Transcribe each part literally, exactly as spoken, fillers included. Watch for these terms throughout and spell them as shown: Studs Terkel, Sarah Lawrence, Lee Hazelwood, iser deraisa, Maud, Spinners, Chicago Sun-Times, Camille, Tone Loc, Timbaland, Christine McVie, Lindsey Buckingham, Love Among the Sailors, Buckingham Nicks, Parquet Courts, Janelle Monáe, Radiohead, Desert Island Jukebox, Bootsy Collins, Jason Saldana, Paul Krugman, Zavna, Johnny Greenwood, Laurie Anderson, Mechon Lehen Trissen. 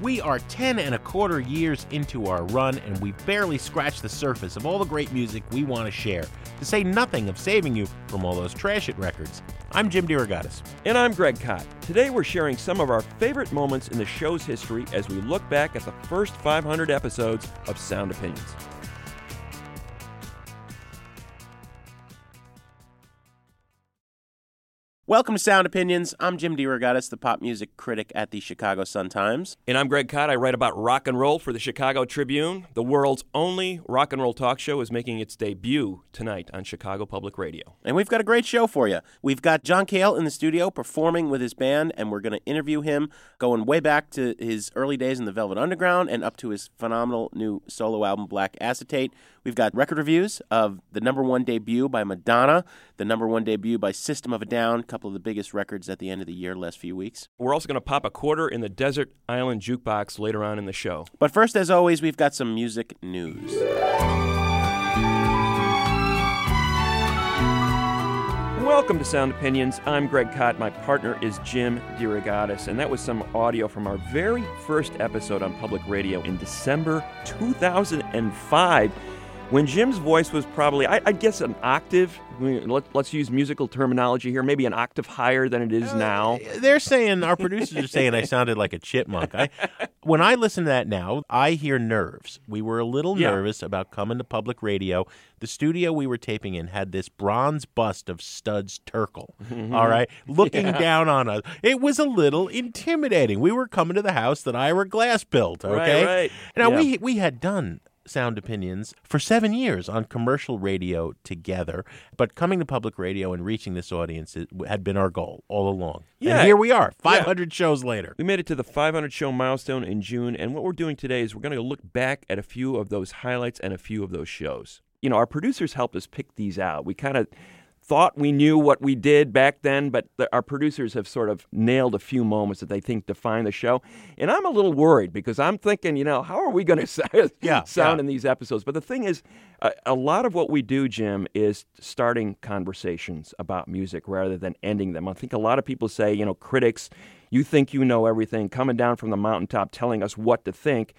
We are ten and a quarter years into our run, and we barely scratched the surface of all the great music we want to share, to say nothing of saving you from all those trash it records. I'm Jim DeRogatis. And I'm Greg Kot. Today we're sharing some of our favorite moments in the show's history as we look back at the first five hundred episodes of Sound Opinions. Welcome to Sound Opinions. I'm Jim DeRogatis, the pop music critic at the Chicago Sun-Times. And I'm Greg Kot. I write about rock and roll for the Chicago Tribune. The world's only rock and roll talk show is making its debut tonight on Chicago Public Radio. And we've got a great show for you. We've got John Cale in the studio performing with his band, and we're going to interview him going way back to his early days in the Velvet Underground and up to his phenomenal new solo album, Black Acetate. We've got record reviews of the number one debut by Madonna, the number one debut by System of a Down, a couple of the biggest records at the end of the year, last few weeks. We're also going to pop a quarter in the Desert Island Jukebox later on in the show. But first, as always, we've got some music news. Welcome to Sound Opinions. I'm Greg Kot. My partner is Jim DeRogatis, and that was some audio from our very first episode on public radio in December two thousand five. When Jim's voice was probably, I, I guess, an octave, let, let's use musical terminology here, maybe an octave higher than it is now. Uh, they're saying, our producers are saying I sounded like a chipmunk. I, when I listen to that now, I hear nerves. We were a little yeah. nervous about coming to public radio. The studio we were taping in had this bronze bust of Studs Terkel, mm-hmm. all right, looking yeah. down on us. It was a little intimidating. We were coming to the house that Ira Glass built, okay? Right, right. Now, yeah. we we had done Sound Opinions for seven years on commercial radio together, but coming to public radio and reaching this audience had been our goal all along. Yeah. And here we are, five hundred yeah. shows later. We made it to the five hundred show milestone in June, and what we're doing today is we're going to look back at a few of those highlights and a few of those shows. You know, our producers helped us pick these out. We kind of thought we knew what we did back then, but the, our producers have sort of nailed a few moments that they think define the show. And I'm a little worried because I'm thinking, you know, how are we going to so- yeah, sound yeah. in these episodes? But the thing is, a, a lot of what we do, Jim, is starting conversations about music rather than ending them. I think a lot of people say, you know, critics, you think you know everything, coming down from the mountaintop telling us what to think.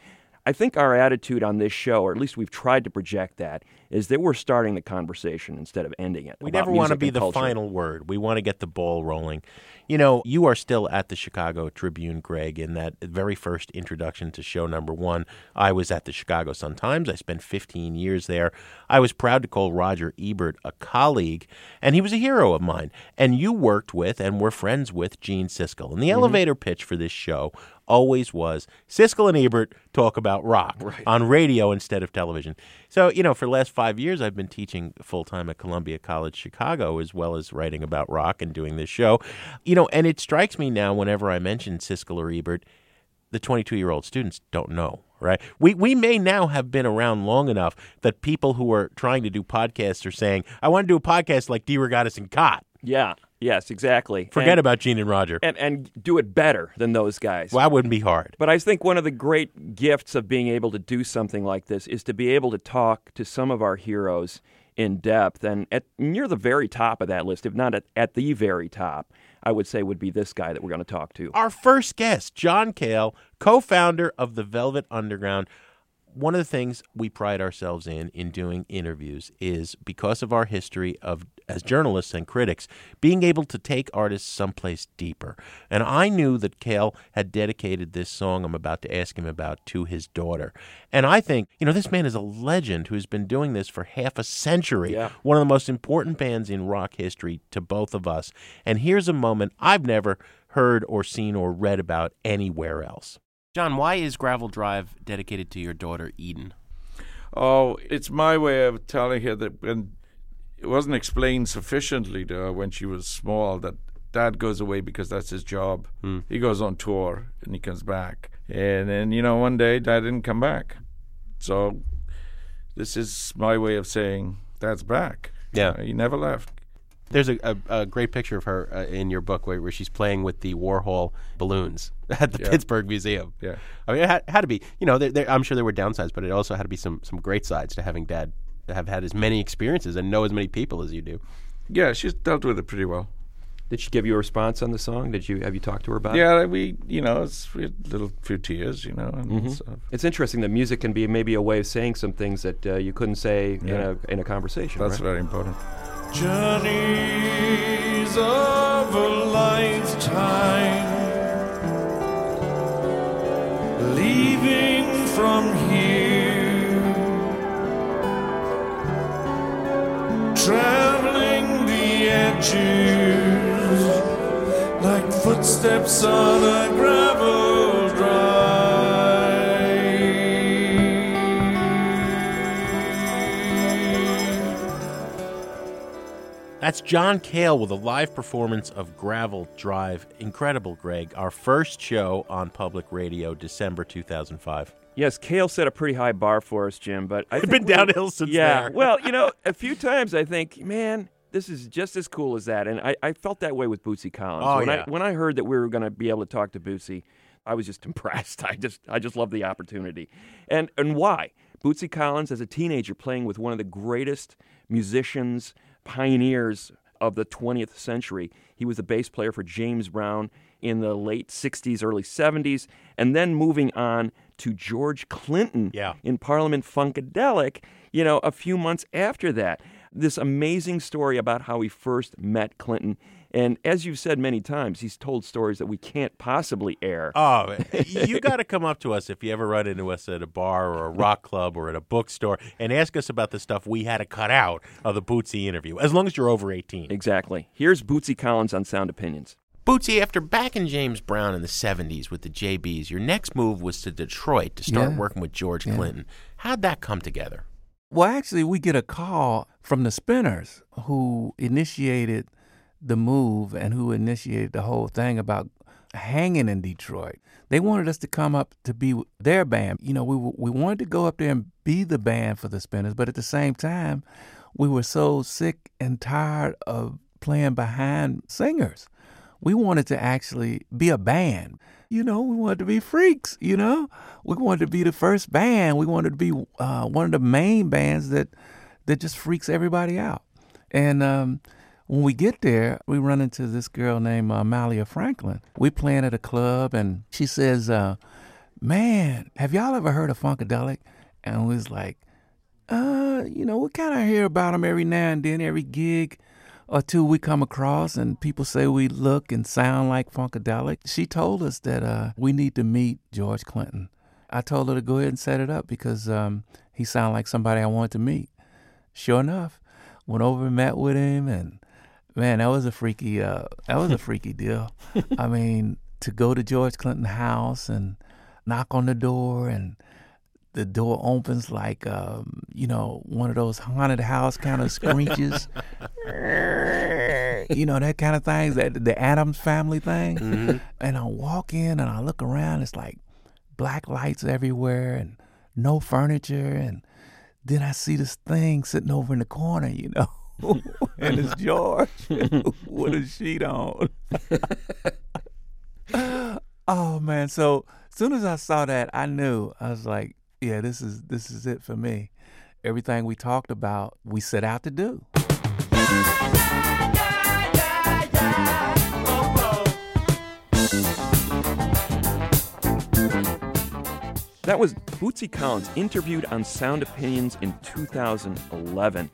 I think our attitude on this show, or at least we've tried to project that, is that we're starting the conversation instead of ending it. We never want to be the culture. Final word. We want to get the ball rolling. You know, you are still at the Chicago Tribune, Greg, in that very first introduction to show number one. I was at the Chicago Sun-Times. I spent fifteen years there. I was proud to call Roger Ebert a colleague, and he was a hero of mine. And you worked with and were friends with Gene Siskel. And the mm-hmm. elevator pitch for this show always was, Siskel and Ebert talk about rock right. on radio instead of television. So, you know, for the last five years, I've been teaching full-time at Columbia College Chicago, as well as writing about rock and doing this show. You know, and it strikes me now whenever I mention Siskel or Ebert, the twenty-two-year-old students don't know, right? We we may now have been around long enough that people who are trying to do podcasts are saying, I want to do a podcast like DeRogatis and Kot. Yeah. Yes, exactly. Forget and, about Gene and Roger. And and do it better than those guys. Well, that wouldn't be hard. But I think one of the great gifts of being able to do something like this is to be able to talk to some of our heroes in depth. And at near the very top of that list, if not at, at the very top, I would say would be this guy that we're going to talk to. Our first guest, John Cale, co-founder of the Velvet Underground. One of the things we pride ourselves in in doing interviews is, because of our history of as journalists and critics, being able to take artists someplace deeper. And I knew that Cale had dedicated this song I'm about to ask him about to his daughter. And I think, you know, this man is a legend who has been doing this for half a century. Yeah. One of the most important bands in rock history to both of us. And here's a moment I've never heard or seen or read about anywhere else. John, why is Gravel Drive dedicated to your daughter, Eden? Oh, it's my way of telling her that when it wasn't explained sufficiently to her when she was small that Dad goes away because that's his job. Mm. He goes on tour and he comes back. And then, you know, one day Dad didn't come back. So this is my way of saying Dad's back. Yeah. You know, he never left. There's a, a, a great picture of her uh, in your book where, where she's playing with the Warhol balloons at the yeah. Pittsburgh Museum. Yeah, I mean, it had, had to be, you know, there, there, I'm sure there were downsides, but it also had to be some, some great sides to having Dad have had as many experiences and know as many people as you do. Yeah, she's dealt with it pretty well. Did she give you a response on the song? Did you have you talked to her about yeah, it? Yeah, we, you know, it's we had a little few tears, you know. And mm-hmm. stuff. It's interesting that music can be maybe a way of saying some things that uh, you couldn't say yeah. in a in a conversation. That's right? Very important. Journeys of a lifetime, leaving from here, traveling the edges. Like footsteps on a gravel drive. That's John Cale with a live performance of Gravel Drive. Incredible, Greg. Our first show on public radio, December two thousand five. Yes, Cale set a pretty high bar for us, Jim. But I've been downhill since yeah, there. Well, you know, a few times I think, man... this is just as cool as that, and I, I felt that way with Bootsy Collins. Oh, when, yeah. I, when I heard that we were going to be able to talk to Bootsy, I was just impressed. I just I just loved the opportunity. And and why? Bootsy Collins, as a teenager, playing with one of the greatest musicians, pioneers of the twentieth century. He was the bass player for James Brown in the late sixties, early seventies, and then moving on to George Clinton yeah. in Parliament Funkadelic, you know, a few months after that. This amazing story about how he first met Clinton. And as you've said many times, he's told stories that we can't possibly air. Oh, you got to come up to us if you ever run into us at a bar or a rock club or at a bookstore and ask us about the stuff we had to cut out of the Bootsy interview, as long as you're over eighteen. Exactly. Here's Bootsy Collins on Sound Opinions. Bootsy, after backing James Brown in the seventies with the J Bs, your next move was to Detroit to start yeah. working with George yeah. Clinton. How'd that come together? Well, actually, we get a call from the Spinners, who initiated the move and who initiated the whole thing about hanging in Detroit. They wanted us to come up to be their band. You know, we we wanted to go up there and be the band for the Spinners, but at the same time, we were so sick and tired of playing behind singers. We wanted to actually be a band. You know, we wanted to be freaks, you know. We wanted to be the first band. We wanted to be uh, one of the main bands that that just freaks everybody out. And um, when we get there, we run into this girl named uh, Malia Franklin. We're playing at a club, and she says, uh, man, have y'all ever heard of Funkadelic? And we was like, uh, you know, we kind of hear about them every now and then, every gig or two we come across, and people say we look and sound like Funkadelic. She told us that uh, we need to meet George Clinton. I told her to go ahead and set it up because um, he sounded like somebody I wanted to meet. Sure enough, went over and met with him, and man, that was a freaky, uh, that was a freaky deal. I mean, to go to George Clinton's house and knock on the door, and the door opens like, um, you know, one of those haunted house kind of screeches. You know, that kind of thing, that the Addams Family thing. Mm-hmm. And I walk in and I look around. It's like black lights everywhere and no furniture. And then I see this thing sitting over in the corner, you know. And it's George with a sheet on. Oh, man. So as soon as I saw that, I knew. I was like, yeah, this is this is it for me. Everything we talked about, we set out to do. That was Bootsy Collins interviewed on Sound Opinions in two thousand eleven.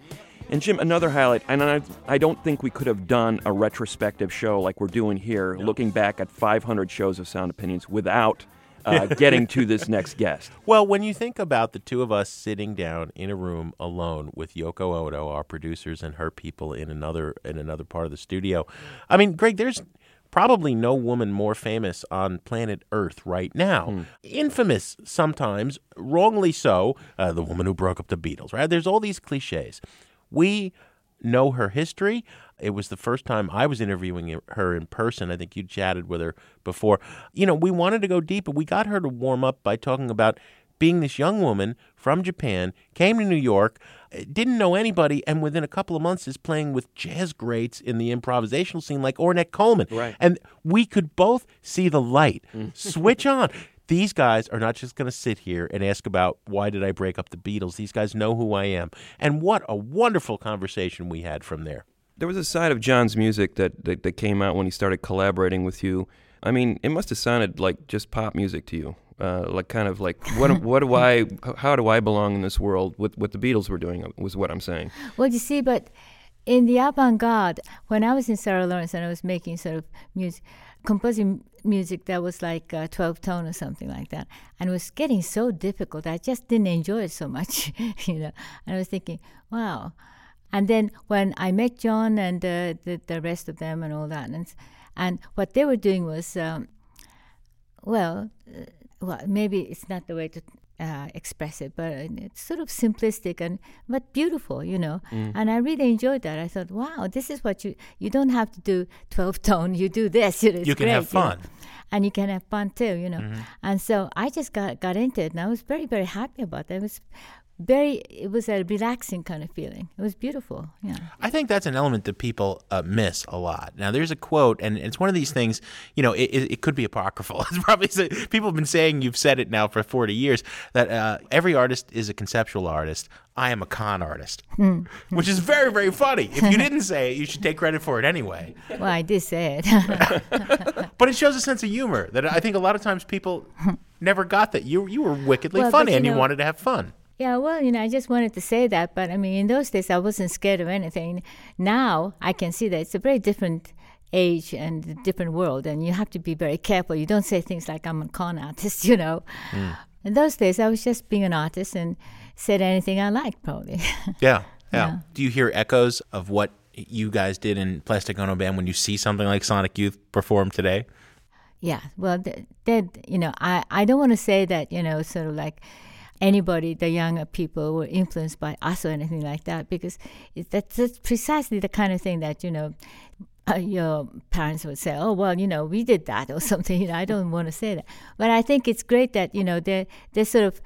And Jim, another highlight, and I, I don't think we could have done a retrospective show like we're doing here, no. looking back at five hundred shows of Sound Opinions without Uh, getting to this next guest. Well, when you think about the two of us sitting down in a room alone with Yoko Ono, our producers, and her people in another in another part of the studio, I mean, Greg, there's probably no woman more famous on planet Earth right now. Mm. Infamous sometimes, wrongly so, uh, the woman who broke up the Beatles, right? There's all these cliches. We know her history. It was the first time I was interviewing her in person. I think you chatted with her before. You know, we wanted to go deep, but we got her to warm up by talking about being this young woman from Japan, came to New York, didn't know anybody, and within a couple of months is playing with jazz greats in the improvisational scene like Ornette Coleman. Right. And we could both see the light. Mm. Switch on. These guys are not just going to sit here and ask about why did I break up the Beatles. These guys know who I am. And what a wonderful conversation we had from there. There was a side of John's music that, that, that came out when he started collaborating with you. I mean, it must have sounded like just pop music to you. Uh, like kind of like what what do I how do I belong in this world? What what the Beatles were doing was what I'm saying. Well, you see, but in the avant-garde, when I was in Sarah Lawrence and I was making sort of music, composing music that was like uh, twelve tone or something like that, and it was getting so difficult, I just didn't enjoy it so much, you know. And I was thinking, wow. And then when I met John and uh, the the rest of them and all that, and and what they were doing was, um, well. Uh, Well, maybe it's not the way to uh, express it, but it's sort of simplistic and but beautiful, you know. Mm. And I really enjoyed that. I thought, wow, this is what you you don't have to do twelve tone. You do this. It is you can great, have fun, you know? And you can have fun too, you know. Mm-hmm. And so I just got got into it, and I was very very happy about that. It was very it was a relaxing kind of feeling. It was beautiful. Yeah, I think that's an element that people uh, miss a lot. Now there's a quote, and it's one of these things, you know, it, it could be apocryphal. It's probably people have been saying, you've said it now for forty years, that uh, every artist is a conceptual artist. I am a con artist, mm. which is very very funny. If you didn't say it, you should take credit for it anyway. Well, I did say it. But it shows a sense of humor that I think a lot of times people never got, that you you were wickedly well, funny, but, you and know, you wanted to have fun. Yeah, well, you know, I just wanted to say that, but I mean, in those days, I wasn't scared of anything. Now, I can see that it's a very different age and a different world, and you have to be very careful. You don't say things like, I'm a con artist, you know. Mm. In those days, I was just being an artist and said anything I liked, probably. Yeah, yeah, yeah. Do you hear echoes of what you guys did in Plastic Ono Band when you see something like Sonic Youth perform today? Yeah, well, that, that you know, I, I don't want to say that, you know, sort of like, anybody, the younger people, were influenced by us or anything like that, because it, that's, that's precisely the kind of thing that, you know, uh, your parents would say, oh, well, you know, we did that or something. You know, I don't want to say that. But I think it's great that, you know, they're, they're sort of,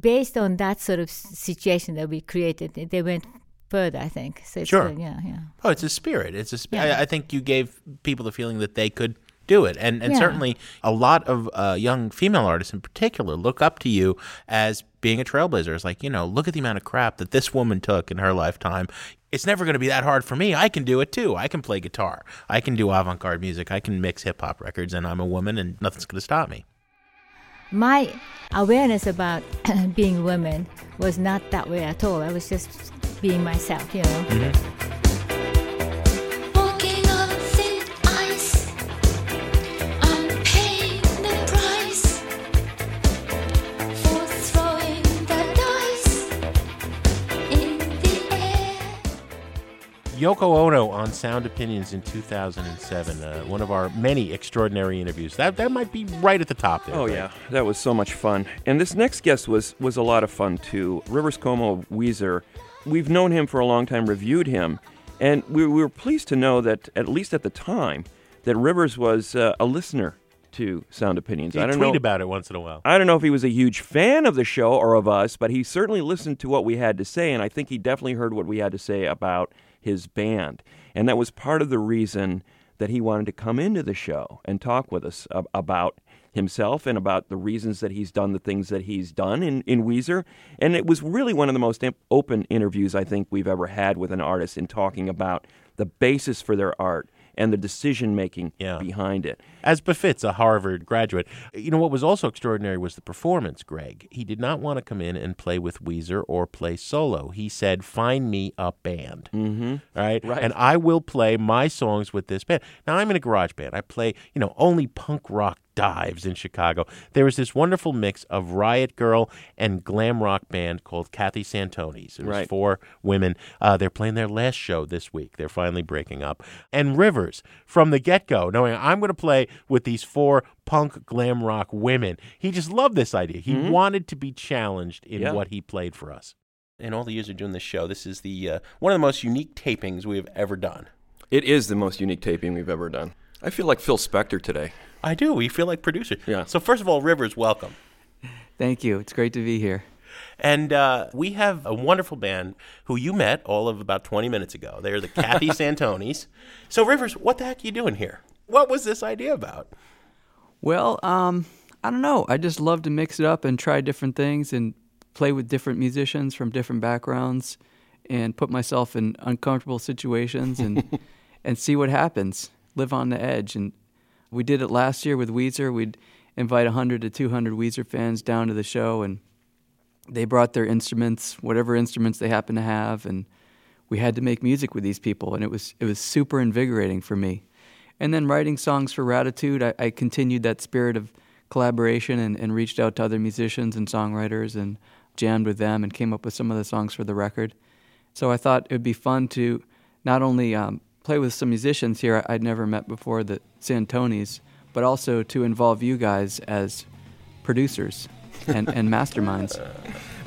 based on that sort of situation that we created, they went further, I think. So it's, sure. Uh, yeah, yeah. Oh, it's a spirit. It's a spirit. Yeah. I, I think you gave people the feeling that they could do it. And and yeah. certainly a lot of uh, young female artists in particular look up to you as being a trailblazer. It's like, you know, look at the amount of crap that this woman took in her lifetime. It's never going to be that hard for me. I can do it too. I can play guitar. I can do avant-garde music. I can mix hip-hop records, and I'm a woman, and nothing's going to stop me. My awareness about being women was not that way at all. I was just being myself, you know. Mm-hmm. Yoko Ono on Sound Opinions in two thousand seven, uh, one of our many extraordinary interviews. That that might be right at the top there. Oh, right? Yeah. That was so much fun. And this next guest was, was a lot of fun, too. Rivers Cuomo of Weezer. We've known him for a long time, reviewed him, and we, we were pleased to know that, at least at the time, that Rivers was uh, a listener to Sound Opinions. He'd I don't tweet know, about it once in a while. I don't know if he was a huge fan of the show or of us, but he certainly listened to what we had to say, and I think he definitely heard what we had to say about his band. And that was part of the reason that he wanted to come into the show and talk with us ab- about himself and about the reasons that he's done the things that he's done in, in Weezer. And it was really one of the most imp- open interviews I think we've ever had with an artist, in talking about the basis for their art and the decision-making yeah. behind it. As befits a Harvard graduate. You know, what was also extraordinary was the performance, Greg. He did not want to come in and play with Weezer or play solo. He said, find me a band, mm-hmm. right? right? And I will play my songs with this band. Now, I'm in a garage band. I play, you know, only punk rock dives in Chicago. There was this wonderful mix of Riot Girl and glam rock band called Kathy Santonis. It was right. four women. Uh, they're playing their last show this week. They're finally breaking up. And Rivers, from the get-go, knowing I'm going to play with these four punk glam rock women. He just loved this idea. He mm-hmm. wanted to be challenged in yeah. what he played for us. in all the years of doing this show, this is the uh, one of the most unique tapings we have ever done. It is the most unique taping we've ever done. I feel like Phil Spector today. I do. We feel like producer. Yeah. So first of all, Rivers, welcome. Thank you. It's great to be here. And uh, we have a wonderful band who you met all of about twenty minutes ago. They're the Kathy Santonis. So Rivers, what the heck are you doing here? What was this idea about? Well, um, I don't know. I just love to mix it up and try different things and play with different musicians from different backgrounds and put myself in uncomfortable situations and and see what happens. Live on the edge. And we did it last year with Weezer. We'd invite one hundred to two hundred Weezer fans down to the show, and they brought their instruments, whatever instruments they happened to have, and we had to make music with these people, and it was it was super invigorating for me. And then writing songs for Ratitude, I, I continued that spirit of collaboration and, and reached out to other musicians and songwriters and jammed with them and came up with some of the songs for the record. So I thought it would be fun to not only um, play with some musicians here I'd never met before, the Santonis, but also to involve you guys as producers and, and masterminds. Uh,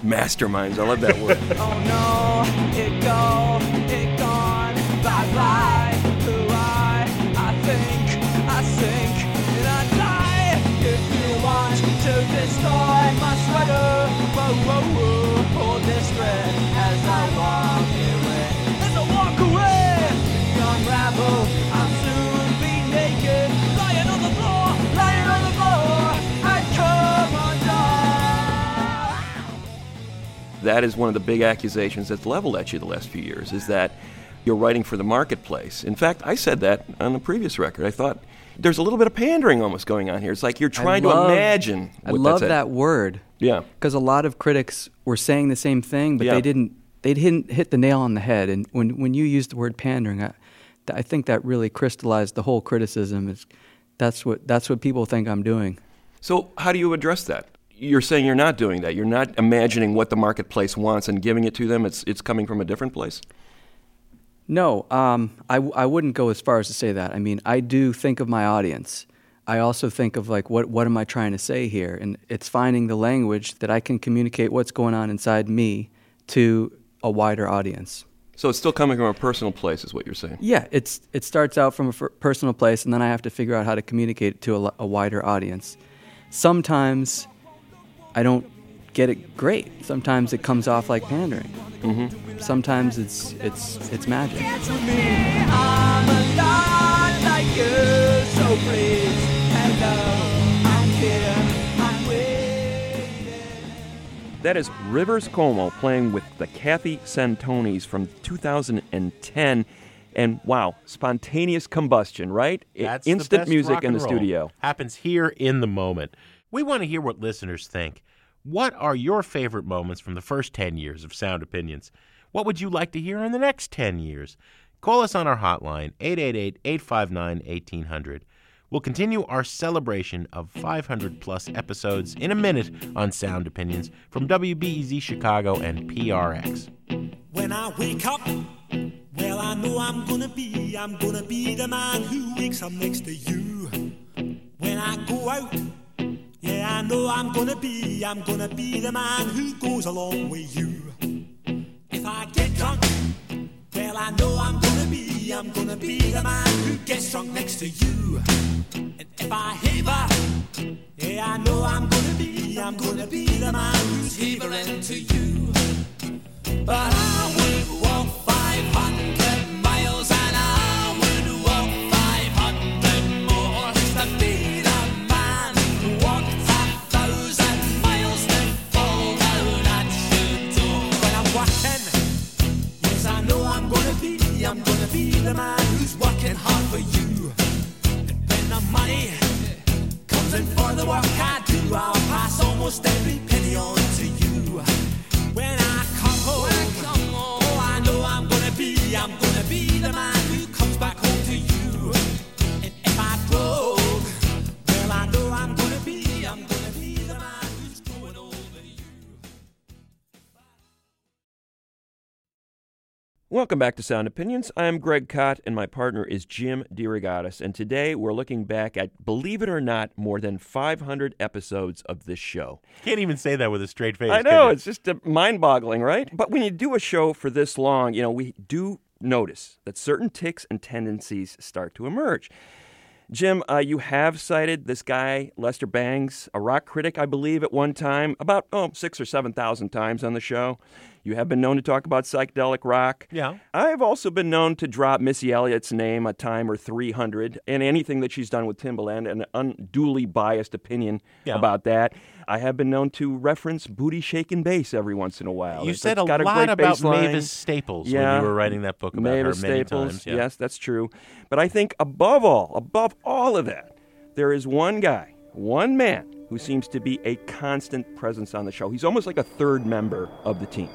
masterminds, I love that word. Oh no, it go, it gone, bye bye, who I, I think, I sink, and I die. If you want to destroy my sweater, whoa, whoa, whoa, hold this thread as I walk away, as I walk away, if you unravel, I'll soon be naked, lying on the floor, lying on the floor, I'd come on. That is one of the big accusations that's leveled at you the last few years, is that you're writing for the marketplace. In fact, I said that on the previous record. I thought there's a little bit of pandering almost going on here. It's like you're trying love, to imagine what I that's love at. That word. Yeah. Because a lot of critics were saying the same thing, but yeah. they didn't they didn't hit the nail on the head. And when, when you used the word pandering, I, I think that really crystallized the whole criticism. It's, that's what that's what people think I'm doing. So how do you address that? You're saying you're not doing that. You're not imagining what the marketplace wants and giving it to them. It's it's coming from a different place? No, um, I, w- I wouldn't go as far as to say that. I mean, I do think of my audience. I also think of, like, what, what am I trying to say here? And it's finding the language that I can communicate what's going on inside me to a wider audience. So it's still coming from a personal place is what you're saying? Yeah, it's it starts out from a f- personal place, and then I have to figure out how to communicate it to a, a wider audience. Sometimes I don't get it great. Sometimes it comes off like pandering. Mm-hmm. Sometimes it's it's it's magic. That is Rivers Cuomo playing with the Kathy Santonis from two thousand ten. And wow, spontaneous combustion, right? That's instant music in the studio. Happens here in the moment. We want to hear what listeners think. What are your favorite moments from the first ten years of Sound Opinions? What would you like to hear in the next ten years? Call us on our hotline, eight eight eight, eight five nine, eighteen hundred. We'll continue our celebration of five hundred plus episodes in a minute on Sound Opinions from W B E Z Chicago and P R X. When I wake up, well, I know I'm gonna be, I'm gonna be the man who wakes up next to you. When I go out, yeah, I know I'm gonna be, I'm gonna be the man who goes along with you. If I get drunk, well, I know I'm gonna be, I'm gonna be the man who gets drunk next to you. And if I haver, yeah, I know I'm gonna be, I'm gonna be the man who's havering to you. But I would walk five hundred miles and I would walk five hundred more just to be the I'm gonna be the man who's working hard for you. And when the money comes in for the work I do, I'll pass almost every penny on to you. When I come home, when I come home oh, I Welcome back to Sound Opinions. I'm Greg Kot, and my partner is Jim DeRogatis. And today we're looking back at, believe it or not, more than five hundred episodes of this show. Can't even say that with a straight face. I know, it's just mind-boggling, right? But when you do a show for this long, you know, we do notice that certain tics and tendencies start to emerge. Jim, uh, you have cited this guy, Lester Bangs, a rock critic, I believe, at one time, about oh, six or seven thousand times on the show. You have been known to talk about psychedelic rock. Yeah. I have also been known to drop Missy Elliott's name a time or three hundred in anything that she's done with Timbaland, an unduly biased opinion yeah. about that. I have been known to reference booty-shaking bass every once in a while. You it's, said it's a lot a about Mavis Staples yeah. when you were writing that book about Mavis her many Staples, times. Yeah. Yes, that's true. But I think above all, above all of that, there is one guy, one man, who seems to be a constant presence on the show. He's almost like a third member of the team.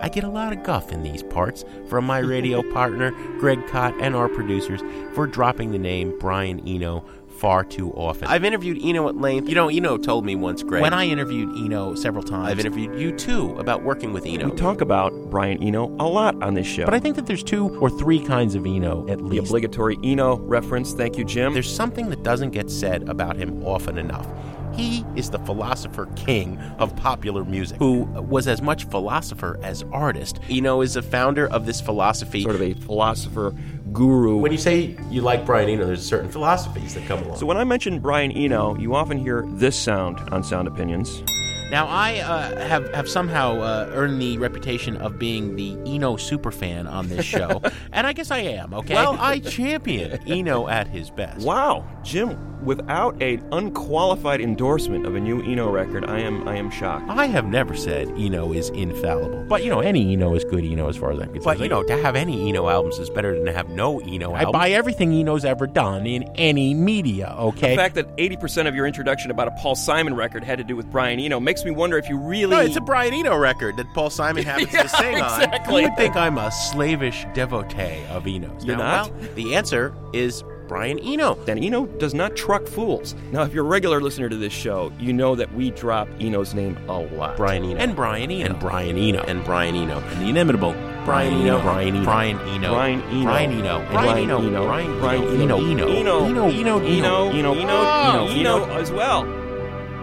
I get a lot of guff in these parts from my radio partner, Greg Kot, and our producers for dropping the name Brian Eno far too often. I've interviewed Eno at length. You know, Eno told me once, Greg. When I interviewed Eno several times. I've interviewed you, too, about working with Eno. We talk about Brian Eno a lot on this show. But I think that there's two or three kinds of Eno, at least. The obligatory Eno reference. Thank you, Jim. There's something that doesn't get said about him often enough. He is the philosopher king of popular music, who was as much philosopher as artist. Eno is a founder of this philosophy. Sort of a philosopher guru. When you say you like Brian Eno, there's certain philosophies that come along. So when I mention Brian Eno, you often hear this sound on Sound Opinions. Now, I uh, have, have somehow uh, earned the reputation of being the Eno superfan on this show, and I guess I am, okay? Well, I champion Eno at his best. Wow. Jim, without an unqualified endorsement of a new Eno record, I am I am shocked. I have never said Eno is infallible. But, you know, any Eno is good Eno as far as I'm concerned. But, you know, to have any Eno albums is better than to have no Eno albums. I buy everything Eno's ever done in any media, okay? The fact that eighty percent of your introduction about a Paul Simon record had to do with Brian Eno makes me wonder if you really... No, it's a Brian Eno record that Paul Simon happens yeah, to sing exactly. on. You would think I'm a slavish devotee of Eno's. You're now, not? Well, the answer is Brian Eno. Then Eno does not truck fools. Now, if you're a regular listener to this show, you know that we drop Eno's name a lot. Brian Eno. And Brian Eno. And Brian Eno. And Brian Eno. And the inimitable Brian Eno. Brian Eno. Brian Eno. Brian Eno. Brian Eno. Brian Eno. Brian Eno. Eno. Eno. Eno. Eno. Eno. Eno. Eno. Eno. Eno as well.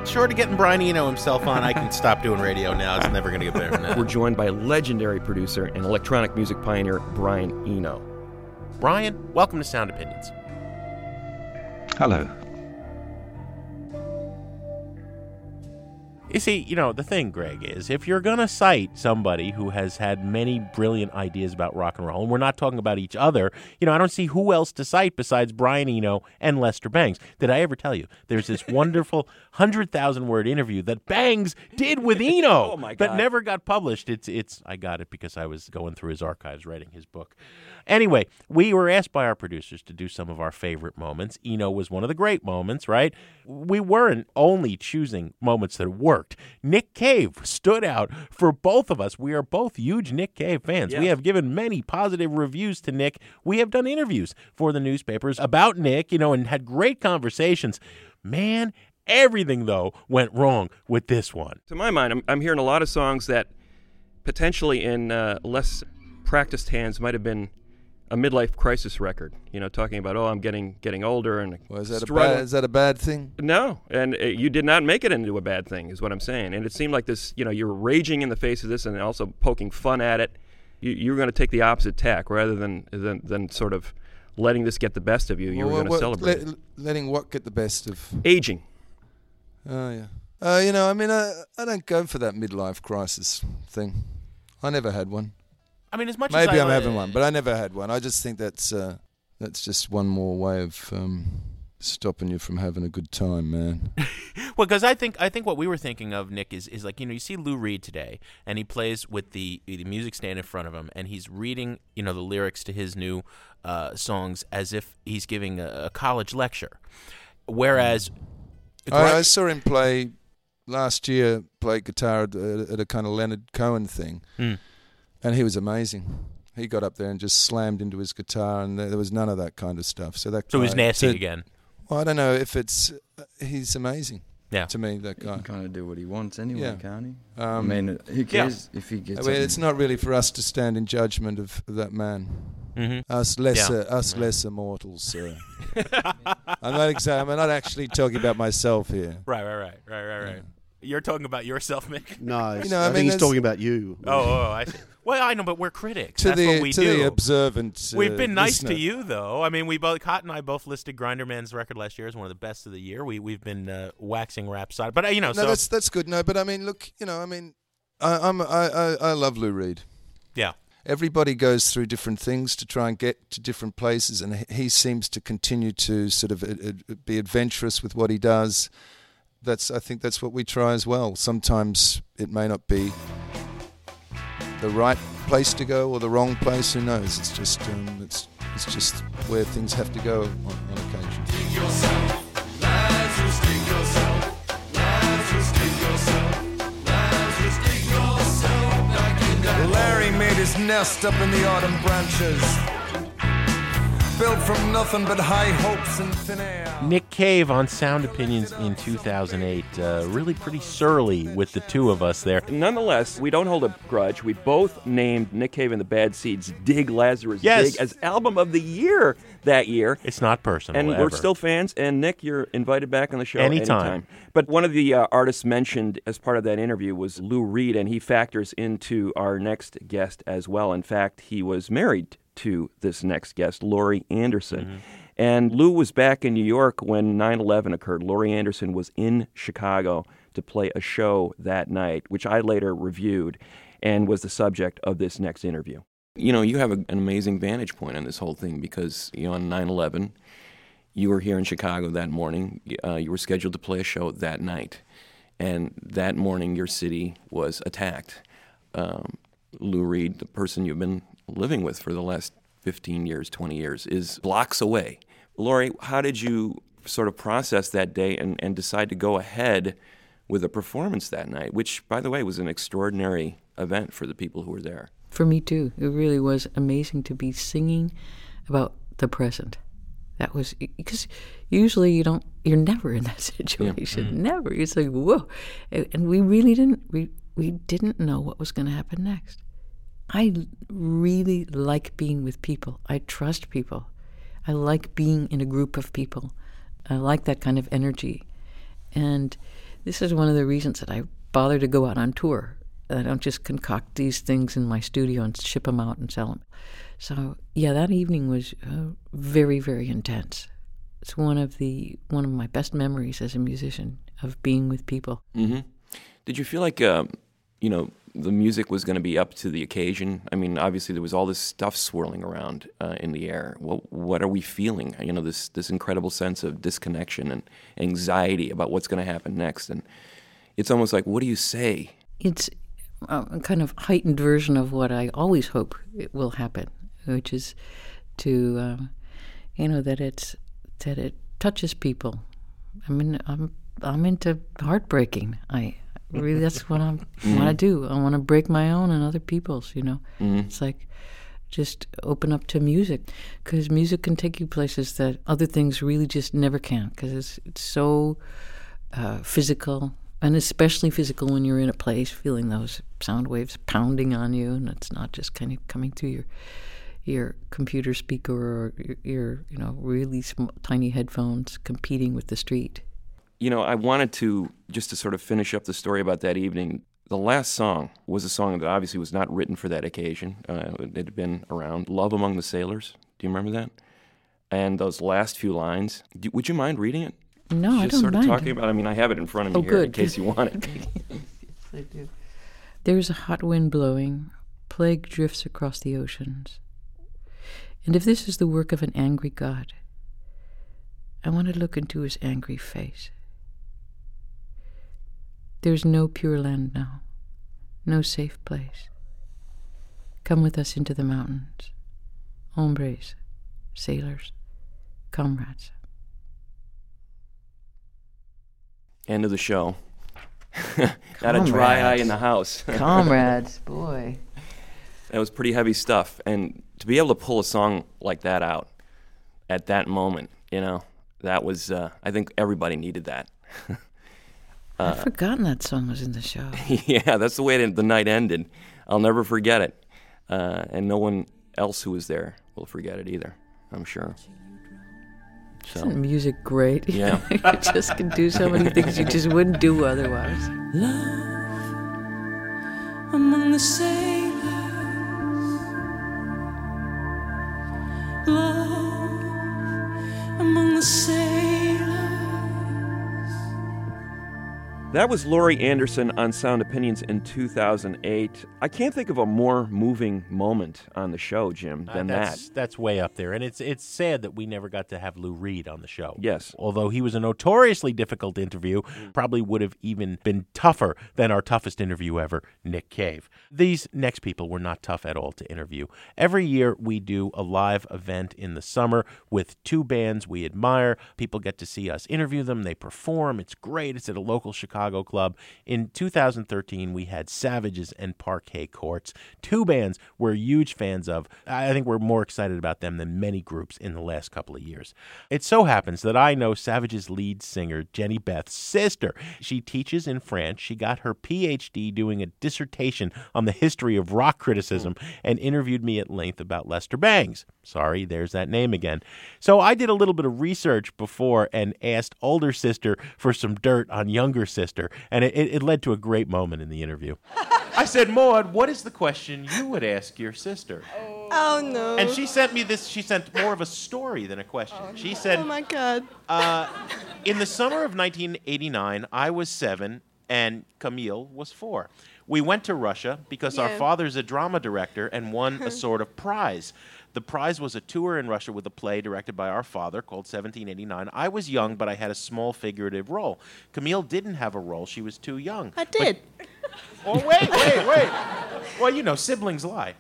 Short of getting Brian Eno himself on, I can stop doing radio now. It's never going to get better than that. We're joined by legendary producer and electronic music pioneer Brian Eno. Brian, welcome to Sound Opinions. Hello. You see, you know, the thing, Greg, is if you're going to cite somebody who has had many brilliant ideas about rock and roll, and we're not talking about each other, you know, I don't see who else to cite besides Brian Eno and Lester Bangs. Did I ever tell you? There's this wonderful one hundred thousand word interview that Bangs did with Eno oh my God. that never got published. It's, it's. I got it because I was going through his archives writing his book. Anyway, we were asked by our producers to do some of our favorite moments. Eno was one of the great moments, right? We weren't only choosing moments that worked. Nick Cave stood out for both of us. We are both huge Nick Cave fans. Yes. We have given many positive reviews to Nick. We have done interviews for the newspapers about Nick, you know, and had great conversations. Man, everything, though, went wrong with this one. To my mind, I'm, I'm hearing a lot of songs that potentially in uh, less practiced hands might have been a midlife crisis record, you know, talking about, oh, I'm getting getting older. And well, is, that a bad, is that a bad thing? No, and uh, you did not make it into a bad thing is what I'm saying. And it seemed like this, you know, you're raging in the face of this and also poking fun at it. You, you were going to take the opposite tack rather than, than, than sort of letting this get the best of you. You well, were going to celebrate. Let, letting what get the best of? Aging. Oh, yeah. Uh, you know, I mean, I, I don't go for that midlife crisis thing. I never had one. I mean, as much maybe as I I'm would... having one, but I never had one. I just think that's uh, that's just one more way of um, stopping you from having a good time, man. Well, because I think I think what we were thinking of, Nick, is is like, you know, you see Lou Reed today, and he plays with the the music stand in front of him, and he's reading, you know, the lyrics to his new uh, songs as if he's giving a, a college lecture. Whereas, I, I saw him play last year, play guitar at, at a kind of Leonard Cohen thing. Mm. And he was amazing. He got up there and just slammed into his guitar, and there was none of that kind of stuff. So that so guy, it was nasty so, again. Well, I don't know if it's... Uh, he's amazing. Yeah. To me, that guy. He can kind of do what he wants anyway, yeah. can't he? Um, I mean, who cares yeah. if he gets... I mean, it's not really for us to stand in judgment of that man. Mm-hmm. Us lesser, yeah. us mm-hmm. lesser mortals, sir. I'm not exactly. I'm not actually talking about myself here. Right, right, right, right, right, right. Yeah. You're talking about yourself, Mick. No, you know, I, I mean, think he's talking about you. Oh, oh, I see. Well, I know, but we're critics. That's the, what we to do. To the observant uh, We've been nice listener. To you, though. I mean, we both, Kot and I both listed Grinder Man's record last year as one of the best of the year. We, we've been uh, waxing rhapsodic. But, uh, you know, no, so. No, that's, that's good. No, but, I mean, look, you know, I mean, I, I'm, I, I, I love Lou Reed. Yeah. Everybody goes through different things to try and get to different places, and he seems to continue to sort of uh, uh, be adventurous with what he does. That's I think that's what we try as well. Sometimes it may not be the right place to go or the wrong place. Who knows? It's just um, it's it's just where things have to go on, on occasion. Dig yourself, Lazarus, dig yourself, Lazarus, dig yourself, Lazarus, dig yourself. Back in that Larry made his nest up in the autumn branches. Built from nothing but high hopes and thin air. Nick Cave on Sound Opinions in two thousand eight. Uh, really pretty surly with the two of us there. Nonetheless, we don't hold a grudge. We both named Nick Cave and the Bad Seeds Dig Lazarus yes. Dig as Album of the Year that year. It's not personal, and ever. We're still fans. And Nick, you're invited back on the show anytime. anytime. But one of the uh, artists mentioned as part of that interview was Lou Reed, and he factors into our next guest as well. In fact, he was married to this next guest, Laurie Anderson. Mm-hmm. And Lou was back in New York when nine eleven occurred. Laurie Anderson was in Chicago to play a show that night, which I later reviewed and was the subject of this next interview. You know, you have a, an amazing vantage point on this whole thing because, you know, on nine eleven, you were here in Chicago that morning. Uh, you were scheduled to play a show that night. And that morning, your city was attacked. Um, Lou Reed, the person you've been living with for the last fifteen years, twenty years, is blocks away. Laurie, how did you sort of process that day and, and decide to go ahead with a performance that night, which, by the way, was an extraordinary event for the people who were there? For me, too. It really was amazing to be singing about the present. That was, because usually you don't, you're never in that situation, yeah. mm-hmm. never. It's like, whoa. And we really didn't, we, we didn't know what was going to happen next. I really like being with people. I trust people. I like being in a group of people. I like that kind of energy. And this is one of the reasons that I bother to go out on tour. I don't just concoct these things in my studio and ship them out and sell them. So, yeah, that evening was uh, very, very intense. It's one of the one of my best memories as a musician, of being with people. Mm-hmm. Did you feel like, uh, you know, the music was going to be up to the occasion? I mean, obviously there was all this stuff swirling around uh, in the air. Well, what are we feeling? You know, this this incredible sense of disconnection and anxiety about what's going to happen next. And it's almost like, what do you say? It's a kind of heightened version of what I always hope it will happen, which is to, uh, you know, that it's that it touches people. I mean, I'm I'm into heartbreaking. I. Really, that's what I mm-hmm. want to do. I want to break my own and other people's, you know. Mm-hmm. It's like just open up to music, because music can take you places that other things really just never can, because it's, it's so uh, physical, and especially physical when you're in a place feeling those sound waves pounding on you, and it's not just kind of coming through your your computer speaker or your, your you know, really small, tiny headphones competing with the street. You know, I wanted to, just to sort of finish up the story about that evening, the last song was a song that obviously was not written for that occasion. Uh, it had been around, Love Among the Sailors. Do you remember that? And those last few lines. Do, would you mind reading it? No, just I don't Just sort of mind. Talking about, I mean, I have it in front of me oh, here good. in case you want it. Yes, I do. There's a hot wind blowing, plague drifts across the oceans. And if this is the work of an angry God, I want to look into his angry face. There's no pure land now, no safe place. Come with us into the mountains. Hombres, sailors, comrades. End of the show. Not a dry eye in the house. Comrades, boy. That was pretty heavy stuff. And to be able to pull a song like that out at that moment, you know, that was, uh, I think everybody needed that. Uh, I've forgotten that song was in the show. Yeah, that's the way it, the night ended. I'll never forget it. Uh, and no one else who was there will forget it either, I'm sure. So. Isn't music great? Yeah. You just can do so many things you just wouldn't do otherwise. Love among the sailors. Love among the sailors. That was Laurie Anderson on Sound Opinions in two thousand eight. I can't think of a more moving moment on the show, Jim, than uh, that's, that. That's way up there. And it's it's sad that we never got to have Lou Reed on the show. Yes. Although he was a notoriously difficult interview, probably would have even been tougher than our toughest interview ever, Nick Cave. These next people were not tough at all to interview. Every year we do a live event in the summer with two bands we admire. People get to see us interview them. They perform. It's great. It's at a local Chicago club. In two thousand thirteen, we had Savages and Parquet Courts, two bands we're huge fans of. I think we're more excited about them than many groups in the last couple of years. It so happens that I know Savages' lead singer, Jenny Beth's sister. She teaches in France. She got her P H D doing a dissertation on the history of rock criticism and interviewed me at length about Lester Bangs. Sorry, there's that name again. So I did a little bit of research before and asked older sister for some dirt on younger sister. And it, it led to a great moment in the interview. I said, Maud, what is the question you would ask your sister? Oh, oh no. And she sent me this, she sent more of a story than a question. Oh, she no. said, oh my God. Uh, in the summer of nineteen eighty-nine, I was seven and Camille was four. We went to Russia because yeah. our father's a drama director and won a sort of prize. The prize was a tour in Russia with a play directed by our father called seventeen eighty-nine. I was young, but I had a small figurative role. Camille didn't have a role. She was too young. I did. But... oh, wait, wait, wait. Well, you know, siblings lie.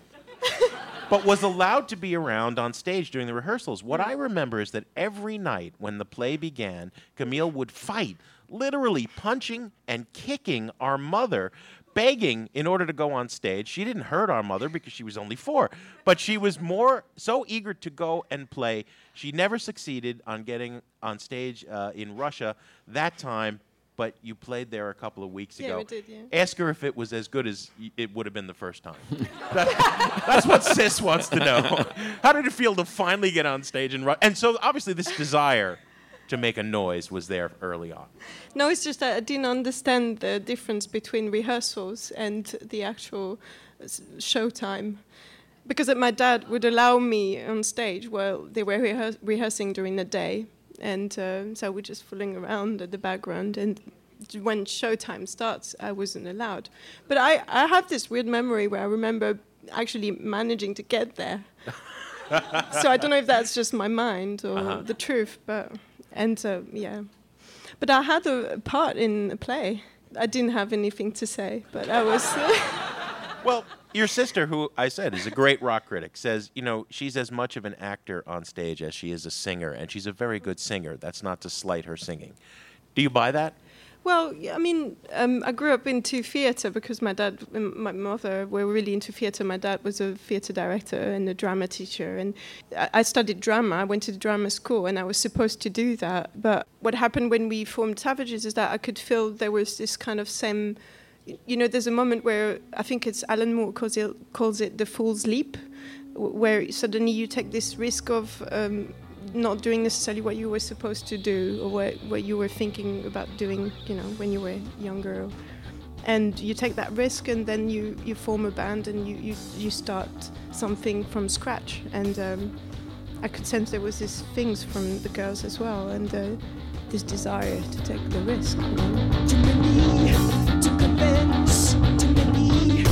But was allowed to be around on stage during the rehearsals. What I remember is that every night when the play began, Camille would fight, literally punching and kicking our mother, begging in order to go on stage. She didn't hurt our mother because she was only four, but she was more so eager to go and play. She never succeeded on getting on stage uh, in Russia that time, but you played there a couple of weeks yeah, ago. We did, yeah. Ask her if it was as good as y- it would have been the first time. that, that's what Sis wants to know. How did it feel to finally get on stage in Russia? And so obviously this desire to make a noise was there early on. No, it's just that I didn't understand the difference between rehearsals and the actual showtime. Because my dad would allow me on stage while they were rehe- rehearsing during the day. And uh, so we're just fooling around at the background. And when showtime starts, I wasn't allowed. But I, I have this weird memory where I remember actually managing to get there. So I don't know if that's just my mind or uh-huh. the truth, but... And so, uh, yeah. But I had a part in the play. I didn't have anything to say, but I was... Uh, well, your sister, who I said is a great rock critic, says, you know, she's as much of an actor on stage as she is a singer, and she's a very good singer. That's not to slight her singing. Do you buy that? Well, I mean, um, I grew up into theatre because my dad and my mother were really into theatre. My dad was a theatre director and a drama teacher. And I studied drama. I went to the drama school, and I was supposed to do that. But what happened when we formed Savages is that I could feel there was this kind of same... You know, there's a moment where I think it's Alan Moore calls it, calls it the fool's leap, where suddenly you take this risk of... Um, not doing necessarily what you were supposed to do or what, what you were thinking about doing, you know, when you were younger. And you take that risk and then you, you form a band and you, you, you start something from scratch. And um, I could sense there was these things from the girls as well and uh, this desire to take the risk. To believe, to convince, to believe,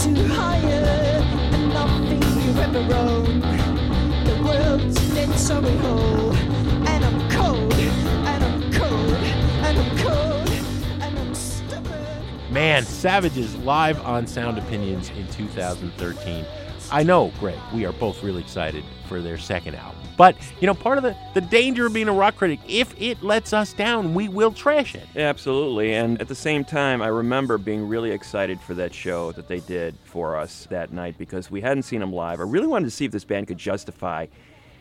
to hire, and nothing you ever own. Man, Savages live on Sound Opinions in two thousand thirteen. I know, Greg, we are both really excited for their second album. But, you know, part of the, the danger of being a rock critic, if it lets us down, we will trash it. Absolutely. And at the same time, I remember being really excited for that show that they did for us that night because we hadn't seen them live. I really wanted to see if this band could justify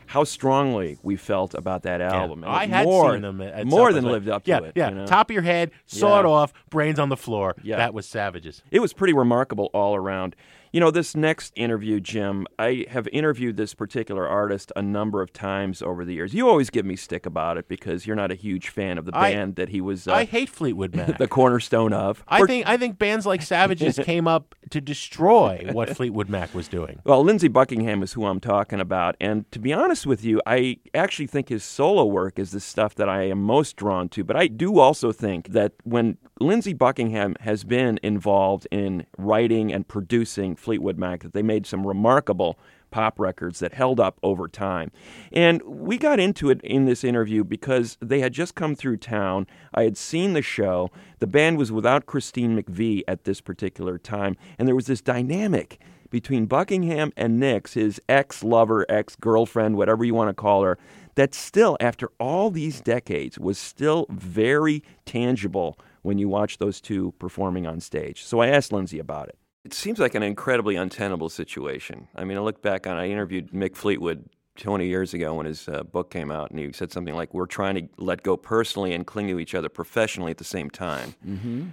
how strongly we felt about that album. Yeah. I had more, seen them at more than lived up to yeah, it. Yeah, you know? Top of your head, sawed yeah. off, brains on the floor. Yeah. That was Savages. It was pretty remarkable all around. You know, this next interview, Jim, I have interviewed this particular artist a number of times over the years. You always give me stick about it because you're not a huge fan of the band I, that he was... Uh, I hate Fleetwood Mac. The cornerstone of. I or, think I think bands like Savages came up to destroy what Fleetwood Mac was doing. Well, Lindsey Buckingham is who I'm talking about. And to be honest with you, I actually think his solo work is the stuff that I am most drawn to. But I do also think that when Lindsey Buckingham has been involved in writing and producing Fleetwood Mac, that they made some remarkable pop records that held up over time. And we got into it in this interview because they had just come through town. I had seen the show. The band was without Christine McVie at this particular time, and there was this dynamic between Buckingham and Nicks, his ex-lover, ex-girlfriend, whatever you want to call her, that still, after all these decades, was still very tangible when you watch those two performing on stage. So I asked Lindsey about it. It seems like an incredibly untenable situation. I mean, I look back on, I interviewed Mick Fleetwood twenty years ago when his uh, book came out, and he said something like, we're trying to let go personally and cling to each other professionally at the same time. Mm-hmm.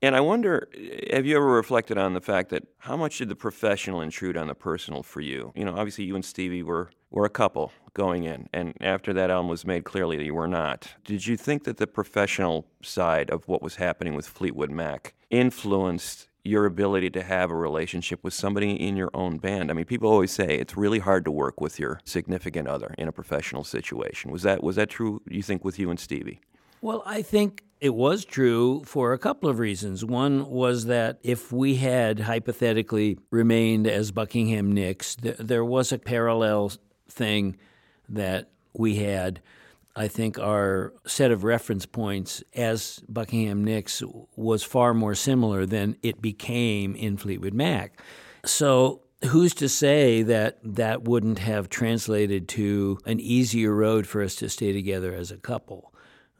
And I wonder, have you ever reflected on the fact that how much did the professional intrude on the personal for you? You know, obviously you and Stevie were, were a couple going in, and after that album was made, clearly that you were not. Did you think that the professional side of what was happening with Fleetwood Mac influenced your ability to have a relationship with somebody in your own band? I mean, people always say it's really hard to work with your significant other in a professional situation. Was that was that true, you think, with you and Stevie? Well, I think it was true for a couple of reasons. One was that if we had hypothetically remained as Buckingham Nicks, th- there was a parallel thing that we had. I think our set of reference points as Buckingham Nicks was far more similar than it became in Fleetwood Mac. So who's to say that that wouldn't have translated to an easier road for us to stay together as a couple?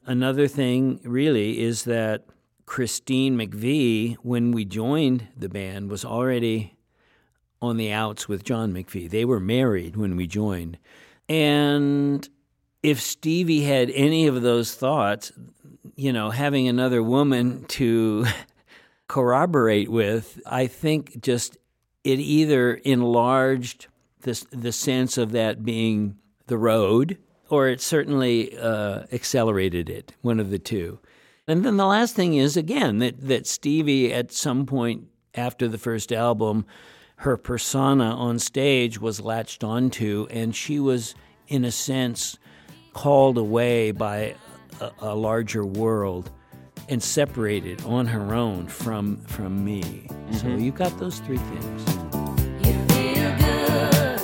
Another thing, really, is that Christine McVie, when we joined the band, was already on the outs with John McVie. They were married when we joined. And if Stevie had any of those thoughts, you know, having another woman to corroborate with, I think just it either enlarged this, the sense of that being the road, or it certainly uh, accelerated it, one of the two. And then the last thing is, again, that, that Stevie at some point after the first album, her persona on stage was latched onto, and she was, in a sense, called away by a, a larger world and separated on her own from from me. Mm-hmm. So you've got those three things. You feel good.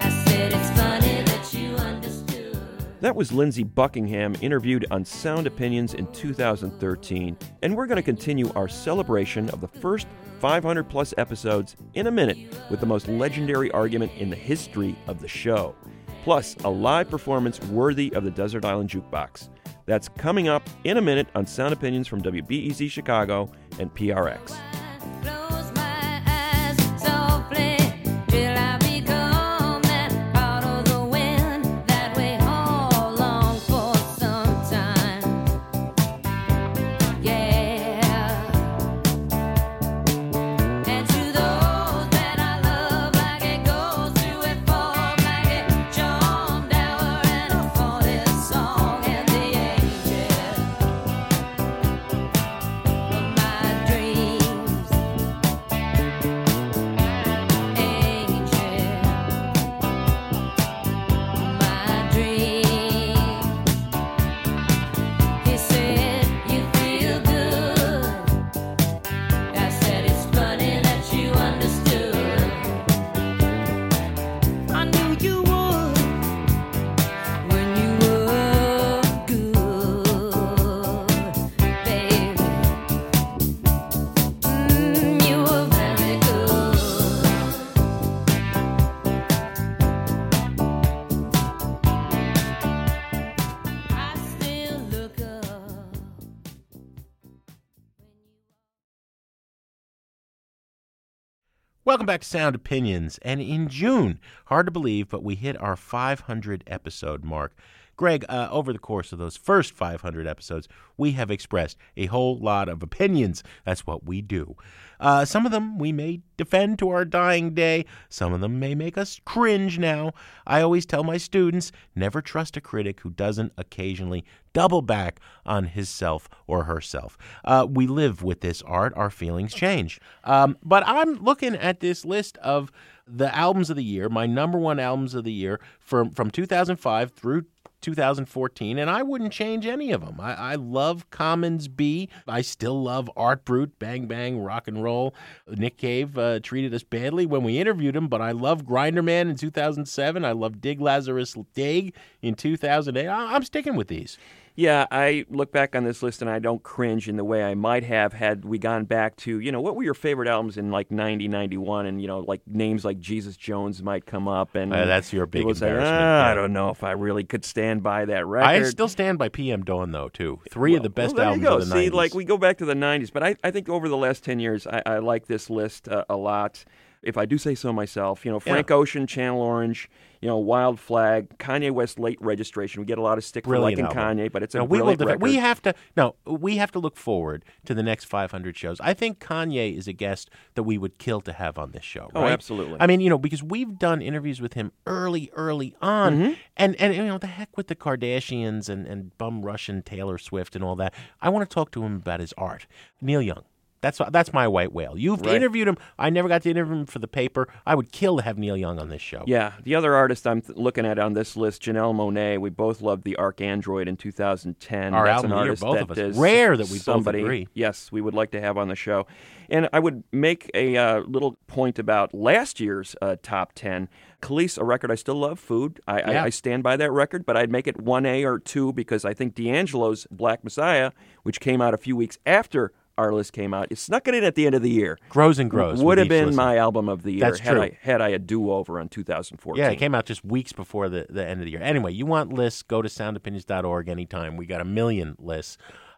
I said it's funny that you understood. That was Lindsey Buckingham, interviewed on Sound Opinions in two thousand thirteen, and we're going to continue our celebration of the first five hundred plus episodes in a minute with the most legendary argument in the history of the show. Plus, a live performance worthy of the Desert Island Jukebox. That's coming up in a minute on Sound Opinions from W B E Z Chicago and P R X. Welcome back to Sound Opinions. And in June, hard to believe, but we hit our five hundred episode mark. Greg, uh, over the course of those first five hundred episodes, we have expressed a whole lot of opinions. That's what we do. Uh, some of them we may defend to our dying day. Some of them may make us cringe now. I always tell my students, never trust a critic who doesn't occasionally double back on his self or herself. Uh, we live with this art. Our feelings change. Um, but I'm looking at this list of the albums of the year, my number one albums of the year from, from two thousand five through two thousand fourteen, and I wouldn't change any of them. I, I love Commons B. I still love Art Brut, Bang Bang, Rock and Roll. Nick Cave uh, treated us badly when we interviewed him, but I love Grinder Man in two thousand seven. I love Dig Lazarus Dig in two thousand eight. I, I'm sticking with these. Yeah, I look back on this list and I don't cringe in the way I might have had we gone back to, you know, what were your favorite albums in like ninety, ninety-one, and, you know, like names like Jesus Jones might come up. And uh, that's your big embarrassment. Say, ah, I don't know if I really could stand by that record. I still stand by P M Dawn, though, too. Three well, of the best well, albums of the See, nineties. See, like we go back to the nineties, but I, I think over the last ten years, I, I like this list uh, a lot. If I do say so myself, you know, Frank yeah. Ocean, Channel Orange, you know, Wild Flag, Kanye West, Late Registration. We get a lot of stick for liking Kanye, but it's a no, brilliant we will def- record. We have to, no, we have to look forward to the next five hundred shows. I think Kanye is a guest that we would kill to have on this show, right? Oh, absolutely. I mean, you know, because we've done interviews with him early, early on, mm-hmm. and, and, you know, the heck with the Kardashians and, and bum Russian Taylor Swift and all that. I want to talk to him about his art. Neil Young. That's that's my white whale. You've right. interviewed him. I never got to interview him for the paper. I would kill to have Neil Young on this show. Yeah. The other artist I'm th- looking at on this list, Janelle Monáe. We both loved the Arc Android in two thousand ten. Our that's album an artist both that of us. Rare that we somebody, both agree. Yes, we would like to have on the show. And I would make a uh, little point about last year's uh, top ten. Khalees, a record I still love, Food. I, yeah. I, I stand by that record, but I'd make it one A or two because I think D'Angelo's Black Messiah, which came out a few weeks after our list came out. It snuck it in at the end of the year. Grows and Grows. Would have been listen. my album of the year. That's had true. I, had I a do-over on two thousand fourteen. Yeah, it came out just weeks before the, the end of the year. Anyway, you want lists, go to sound opinions dot org anytime. We got a million lists.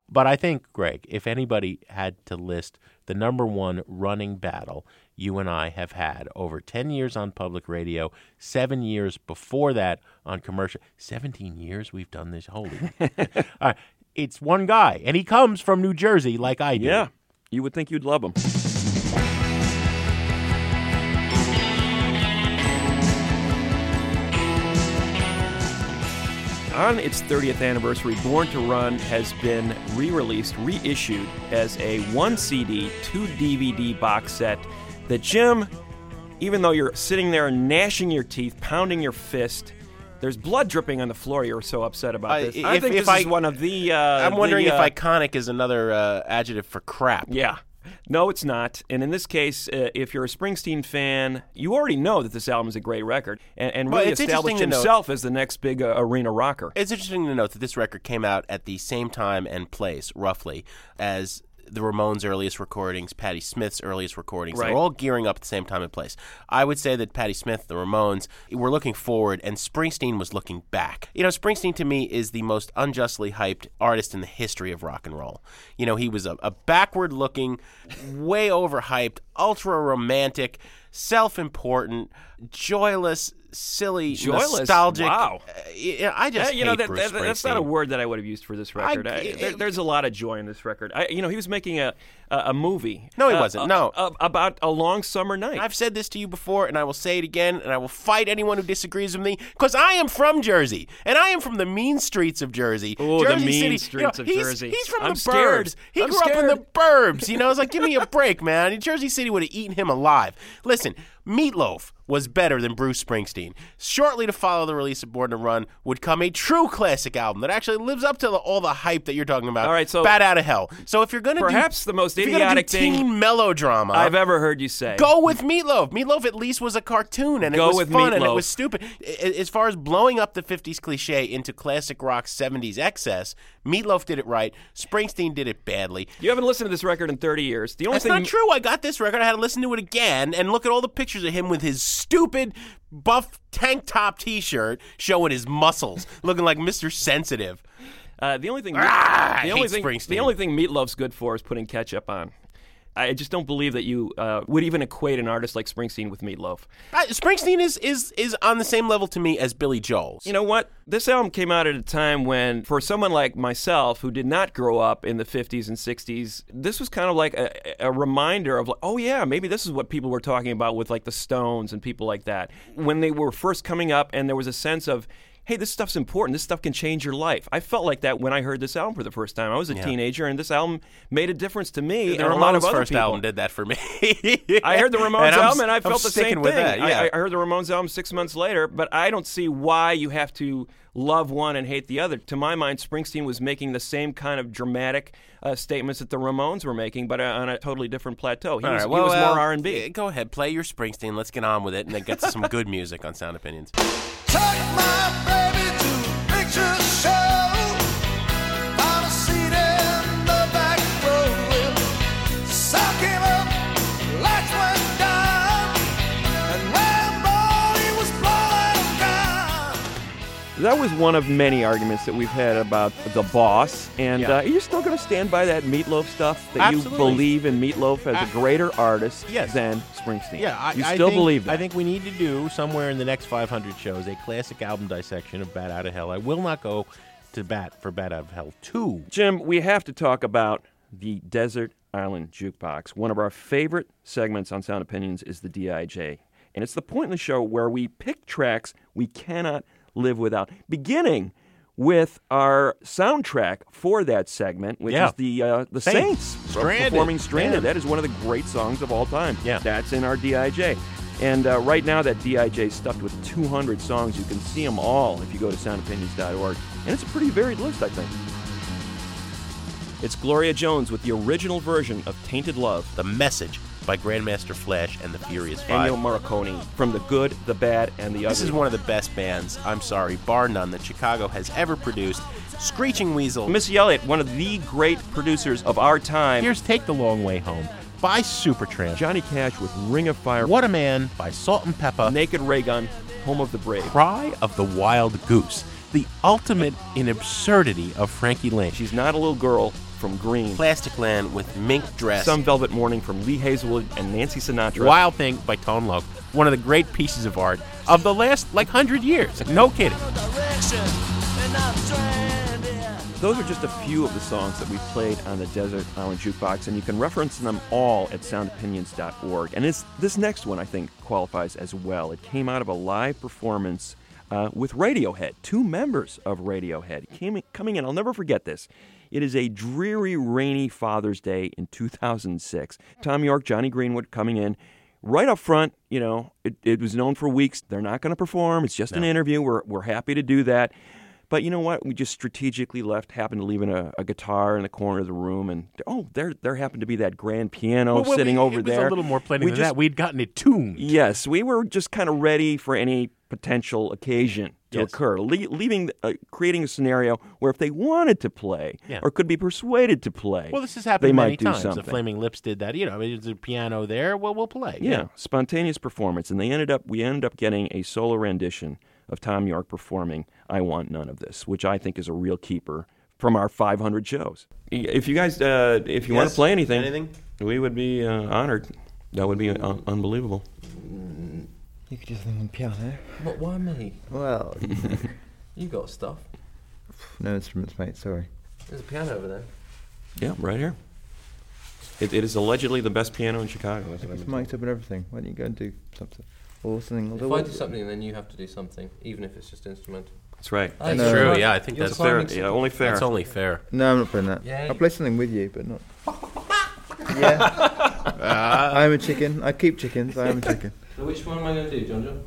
But I think, Greg, if anybody had to list the number one running battle you and I have had over ten years on public radio, seven years before that on commercial, seventeen years we've done this. Holy. All right. It's one guy, and he comes from New Jersey like I do. Yeah, you would think you'd love him. On its thirtieth anniversary, Born to Run has been re-released, reissued as a one C D, two D V D box set that, Jim, even though you're sitting there gnashing your teeth, pounding your fist, there's blood dripping on the floor. You were so upset about this. I, I if, think if this I, is one of the... Uh, I'm wondering the, uh, if iconic is another uh, adjective for crap. Yeah. No, it's not. And in this case, uh, if you're a Springsteen fan, you already know that this album is a great record and, and really well, established himself note, as the next big uh, arena rocker. It's interesting to note that this record came out at the same time and place, roughly, as the Ramones' earliest recordings, Patti Smith's earliest recordings. Right. They're all gearing up at the same time and place. I would say that Patti Smith, the Ramones, were looking forward, and Springsteen was looking back. You know, Springsteen, to me, is the most unjustly hyped artist in the history of rock and roll. You know, he was a, a backward-looking, way overhyped, ultra-romantic, self-important, joyless, silly, joyless? nostalgic. Wow. Uh, I just yeah, you hate know, that, Bruce that, Springsteen. That's not a word that I would have used for this record. I, I, it, there, there's a lot of joy in this record. I, you know, he was making a, a, a movie. No, he uh, wasn't. No. A, a, about a long summer night. I've said this to you before, and I will say it again, and I will fight anyone who disagrees with me, because I am from Jersey, and I am from the mean streets of Jersey. Oh, the mean City. streets you know, of he's, Jersey. He's from I'm the scared. burbs. He I'm grew scared. up in the burbs. You know, it's like, give me a break, man. Jersey City would have eaten him alive. Listen, Meatloaf was better than Bruce Springsteen. Shortly to follow the release of Born to Run would come a true classic album that actually lives up to the, all the hype that you're talking about. All right, so Bat Out of Hell. So if you're going to perhaps do, the most idiotic thing teen melodrama I've ever heard you say, go with Meatloaf. Meatloaf at least was a cartoon and go it was fun Meatloaf. and it was stupid. As far as blowing up the fifties cliche into classic rock seventies excess, Meatloaf did it right. Springsteen did it badly. You haven't listened to this record in thirty years. The only That's thing not true. I got this record. I had to listen to it again and look at all the pictures of him with his stupid buff tank top T-shirt showing his muscles, looking like Mister Sensitive. Uh, the only thing, ah, the, only thing the only thing Meatloaf's good for is putting ketchup on. I just don't believe that you uh, would even equate an artist like Springsteen with Meatloaf. Uh, Springsteen is, is is on the same level to me as Billy Joel. You know what? This album came out at a time when, for someone like myself who did not grow up in the fifties and sixties, this was kind of like a, a reminder of, like, oh yeah, maybe this is what people were talking about with like the Stones and people like that. When they were first coming up and there was a sense of, hey, this stuff's important. This stuff can change your life. I felt like that when I heard this album for the first time. I was a yeah. teenager, and this album made a difference to me. The and Ramones' a lot of other first people. album did that for me. I heard the Ramones and album, and I I'm felt the same with thing. That, yeah. I, I heard the Ramones album six months later, but I don't see why you have to love one and hate the other. To my mind, Springsteen was making the same kind of dramatic uh, statements that the Ramones were making, but uh, on a totally different plateau. He All was, right, well, he was well, more R and B. Go ahead, play your Springsteen. Let's get on with it, and then get to some good music on Sound Opinions. Take my baby to picture show. That was one of many arguments that we've had about The Boss. And yeah. uh, are you still going to stand by that Meatloaf stuff? That Absolutely. You believe in Meatloaf as I, a greater artist yes. than Springsteen? Yeah, I, you still I think, believe that? I think we need to do, somewhere in the next five hundred shows, a classic album dissection of Bat Out of Hell. I will not go to bat for Bat Out of Hell two. Jim, we have to talk about the Desert Island Jukebox. One of our favorite segments on Sound Opinions is the D I J. And it's the point in the show where we pick tracks we cannot live without, beginning with our soundtrack for that segment, which yeah. is the uh, the Saints, Saints. Stranded. performing Stranded. Yeah. That is one of the great songs of all time. Yeah. That's in our D I J. And uh, right now that D I J is stuffed with two hundred songs. You can see them all if you go to sound opinions dot org. And it's a pretty varied list, I think. It's Gloria Jones with the original version of Tainted Love. The Message by Grandmaster Flash and the Furious Five. Ennio Morricone from The Good, The Bad, and The Ugly. This is one of the best bands, I'm sorry, bar none, that Chicago has ever produced. Screeching Weasel. Missy Elliott, one of the great producers of our time. Here's Take the Long Way Home by Supertramp. Johnny Cash with Ring of Fire. What a Man by Salt and Pepper. Naked Ray Gun, Home of the Brave. Cry of the Wild Goose. The ultimate in absurdity of Frankie Lane. She's Not a Little Girl from Green. Plastic Land with Mink Dress. Some Velvet Morning from Lee Hazelwood and Nancy Sinatra. Wild Thing by Tone Loc. One of the great pieces of art of the last, like, hundred years. No kidding. Those are just a few of the songs that we played on the Desert Island Jukebox, and you can reference them all at sound opinions dot org. And it's, this next one, I think, qualifies as well. It came out of a live performance Uh, with Radiohead, two members of Radiohead came in, coming in. I'll never forget this. It is a dreary, rainy Father's Day in two thousand six. Tom York, Johnny Greenwood coming in. Right up front, you know, it, it was known for weeks, they're not going to perform. It's just no. an interview. We're we're happy to do that. But you know what? We just strategically left, happened to leave in a, a guitar in the corner of the room. And, oh, there there happened to be that grand piano well, well, sitting we, over it was there. a little more planning we than just, that. We'd gotten it tuned. Yes, we were just kind of ready for any potential occasion to yes. occur, Le- leaving, uh, creating a scenario where if they wanted to play yeah. or could be persuaded to play, well, this has happened they many might times. Do something. The Flaming Lips did that. You know, there's a piano there. Well, we'll play. Yeah. yeah, spontaneous performance, and they ended up. We ended up getting a solo rendition of Tom York performing "I Want None of This," which I think is a real keeper from our five hundred shows. If you guys, uh, if you yes. want to play anything, anything, we would be uh, honored. That would be uh, unbelievable. You could just sing on piano. But why me? Well, you got stuff. No instruments, mate, sorry. There's a piano over there. Yeah, right here. It, it is allegedly the best piano in Chicago. It's mic'd up and everything. Why don't you go and do something? Or something. If I do something, then you have to do something, even if it's just instrumental. That's right. That's no, true, yeah, I think that's fair. Yeah, only fair. That's only fair. No, I'm not playing that. Yeah, I'll play something with you, but not... yeah. Uh, I'm a chicken. I keep chickens. I am a chicken. So which one am I going to do, John John?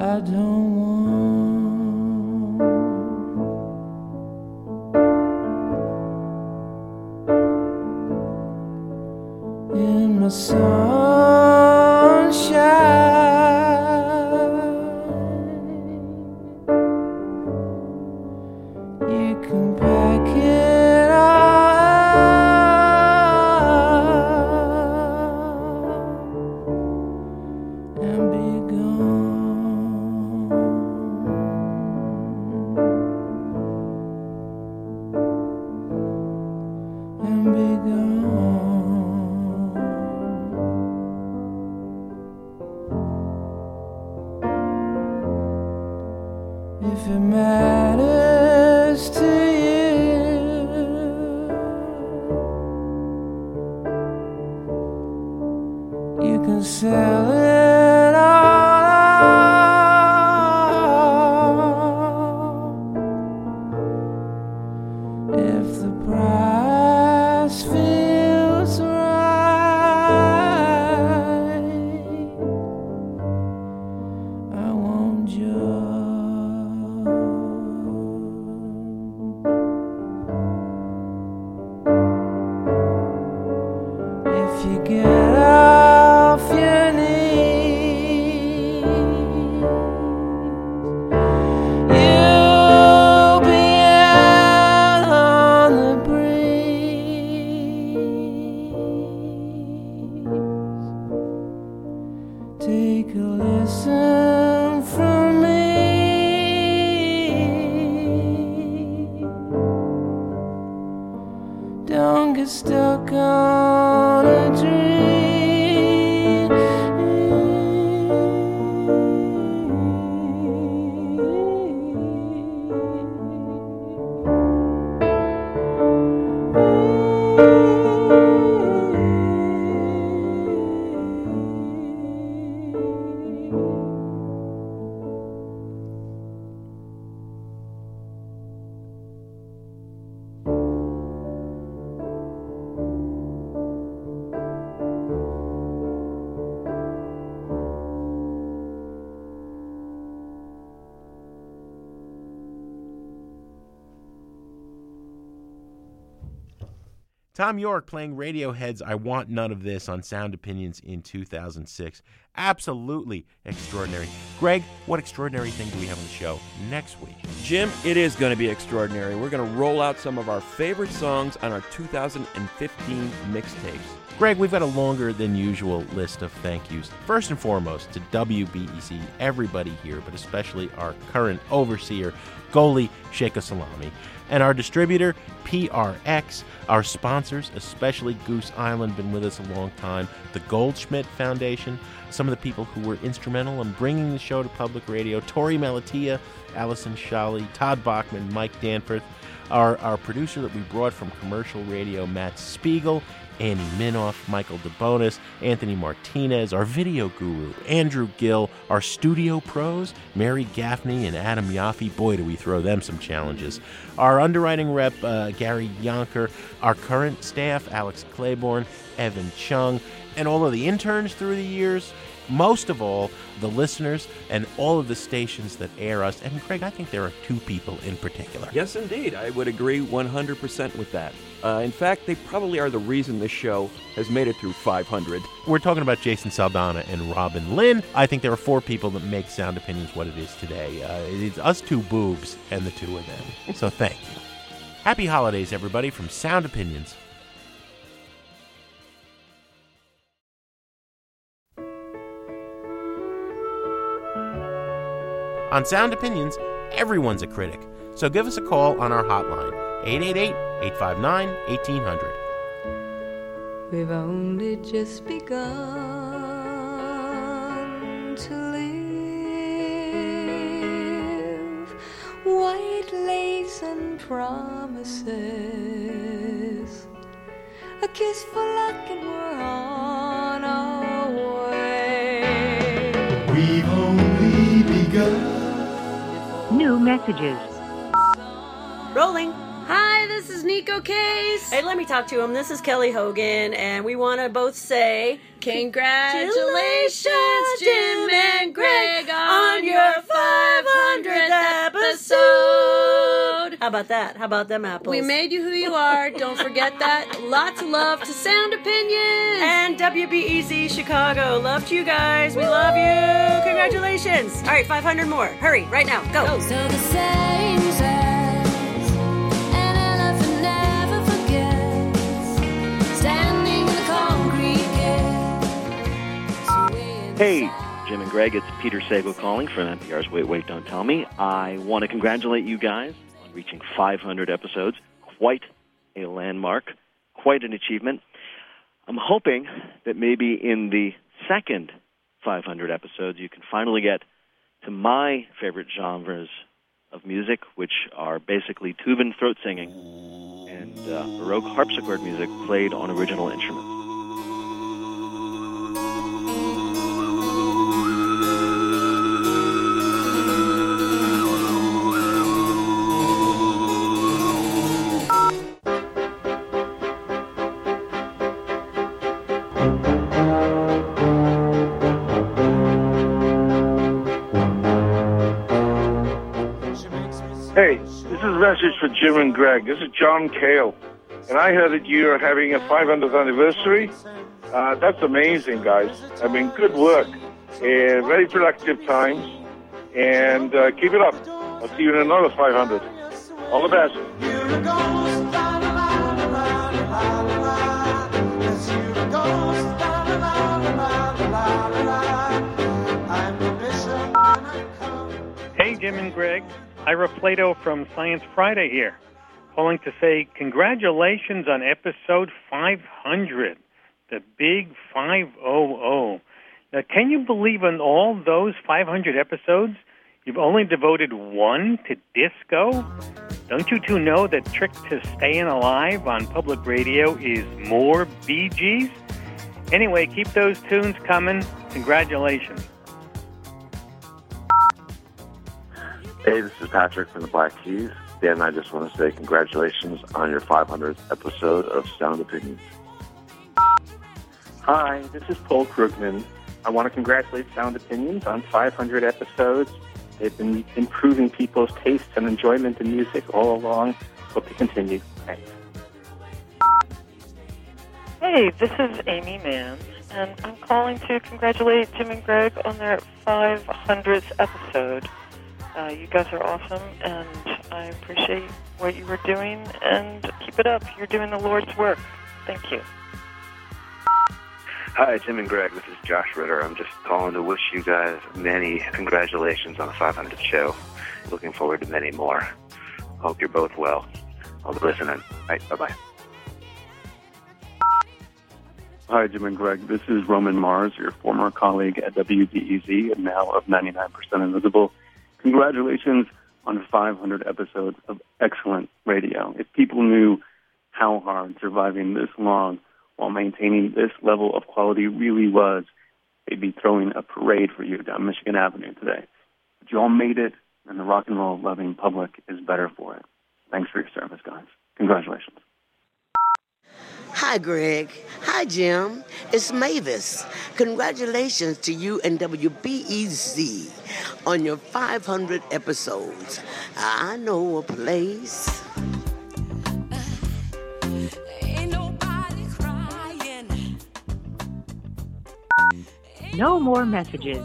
I don't want in my sunshine. You can pack it up and be gone. Tom York playing Radiohead's I Want None of This on Sound Opinions in two thousand six. Absolutely extraordinary. Greg, what extraordinary thing do we have on the show next week? Jim, it is going to be extraordinary. We're going to roll out some of our favorite songs on our two thousand fifteen mixtapes. Greg, we've got a longer than usual list of thank yous. First and foremost to W B E C, everybody here, but especially our current overseer, Goalie Sheikh Salami, and our distributor, P R X. Our sponsors, especially Goose Island, been with us a long time. The Goldschmidt Foundation, some of the people who were instrumental in bringing the show to public radio, Tori Malatia, Allison Sholly, Todd Bachman, Mike Danforth, our, our producer that we brought from commercial radio, Matt Spiegel, Andy Minoff, Michael DeBonis, Anthony Martinez, our video guru, Andrew Gill, our studio pros, Mary Gaffney and Adam Yaffe. Boy, do we throw them some challenges. Our underwriting rep, uh, Gary Yonker, our current staff, Alex Claiborne, Evan Chung, and all of the interns through the years. Most of all, the listeners and all of the stations that air us. And, Craig, I think there are two people in particular. Yes, indeed. I would agree one hundred percent with that. Uh, in fact, they probably are the reason this show has made it through five hundred. We're talking about Jason Saldana and Robin Lynn. I think there are four people that make Sound Opinions what it is today. Uh, it's us two boobs and the two of them. So thank you. Happy holidays, everybody, from Sound Opinions. On Sound Opinions, everyone's a critic, so give us a call on our hotline, eight eight eight, eight five nine, one eight zero zero. We've only just begun to live, white lace and promises, a kiss for luck and we're on our way. We've only begun. New messages. Rolling. Hi, this is Nico Case. Hey, let me talk to him. This is Kelly Hogan, and we want to both say congratulations, Jim and Greg, on your about that? How about them apples? We made you who you are. Don't forget that. Lots of love to Sound Opinions. And W B E Z Chicago. Love to you guys. We Woo! Love you. Congratulations. All right, five hundred more. Hurry, right now. Go. Go. So the same side. Hey, Jim and Greg, it's Peter Sago calling from N P R's Wait, Wait, Don't Tell Me. I want to congratulate you guys on reaching five hundred episodes. Quite a landmark, quite an achievement. I'm hoping that maybe in the second five hundred episodes you can finally get to my favorite genres of music, which are basically tube and throat singing and uh, Baroque harpsichord music played on original instruments. For Jim and Greg. This is John Cale, and I heard that you are having a five hundredth anniversary. Uh, that's amazing, guys. I mean, good work. Uh, very productive times, and uh, keep it up. I'll see you in another five hundred. All the best. Hey, Jim and Greg. Ira Plato from Science Friday here, calling to say congratulations on episode five hundred, the big five hundred. Now, can you believe in all those five hundred episodes, you've only devoted one to disco? Don't you two know that trick to staying alive on public radio is more Bee Gees? Anyway, keep those tunes coming. Congratulations. Hey, this is Patrick from the Black Keys. Dan and I just want to say congratulations on your five hundredth episode of Sound Opinions. Hi, this is Paul Krugman. I want to congratulate Sound Opinions on five hundred episodes. They've been improving people's tastes and enjoyment in music all along. Hope to continue. Thanks. Hey, this is Amy Mann, and I'm calling to congratulate Jim and Greg on their five hundredth episode. Uh, you guys are awesome, and I appreciate what you were doing, and keep it up. You're doing the Lord's work. Thank you. Hi, Jim and Greg. This is Josh Ritter. I'm just calling to wish you guys many congratulations on the five hundredth show. Looking forward to many more. Hope you're both well. I'll be listening. All right, bye-bye. Hi, Jim and Greg. This is Roman Mars, your former colleague at W D E Z, and now of ninety-nine percent Invisible. Congratulations on five hundred episodes of excellent radio. If people knew how hard surviving this long while maintaining this level of quality really was, they'd be throwing a parade for you down Michigan Avenue today. But you all made it, and the rock and roll loving public is better for it. Thanks for your service, guys. Congratulations. Hi, Greg. Hi, Jim. It's Mavis. Congratulations to you and W B E Z on your five hundred episodes. I know a place. Ain't nobody crying. No more messages.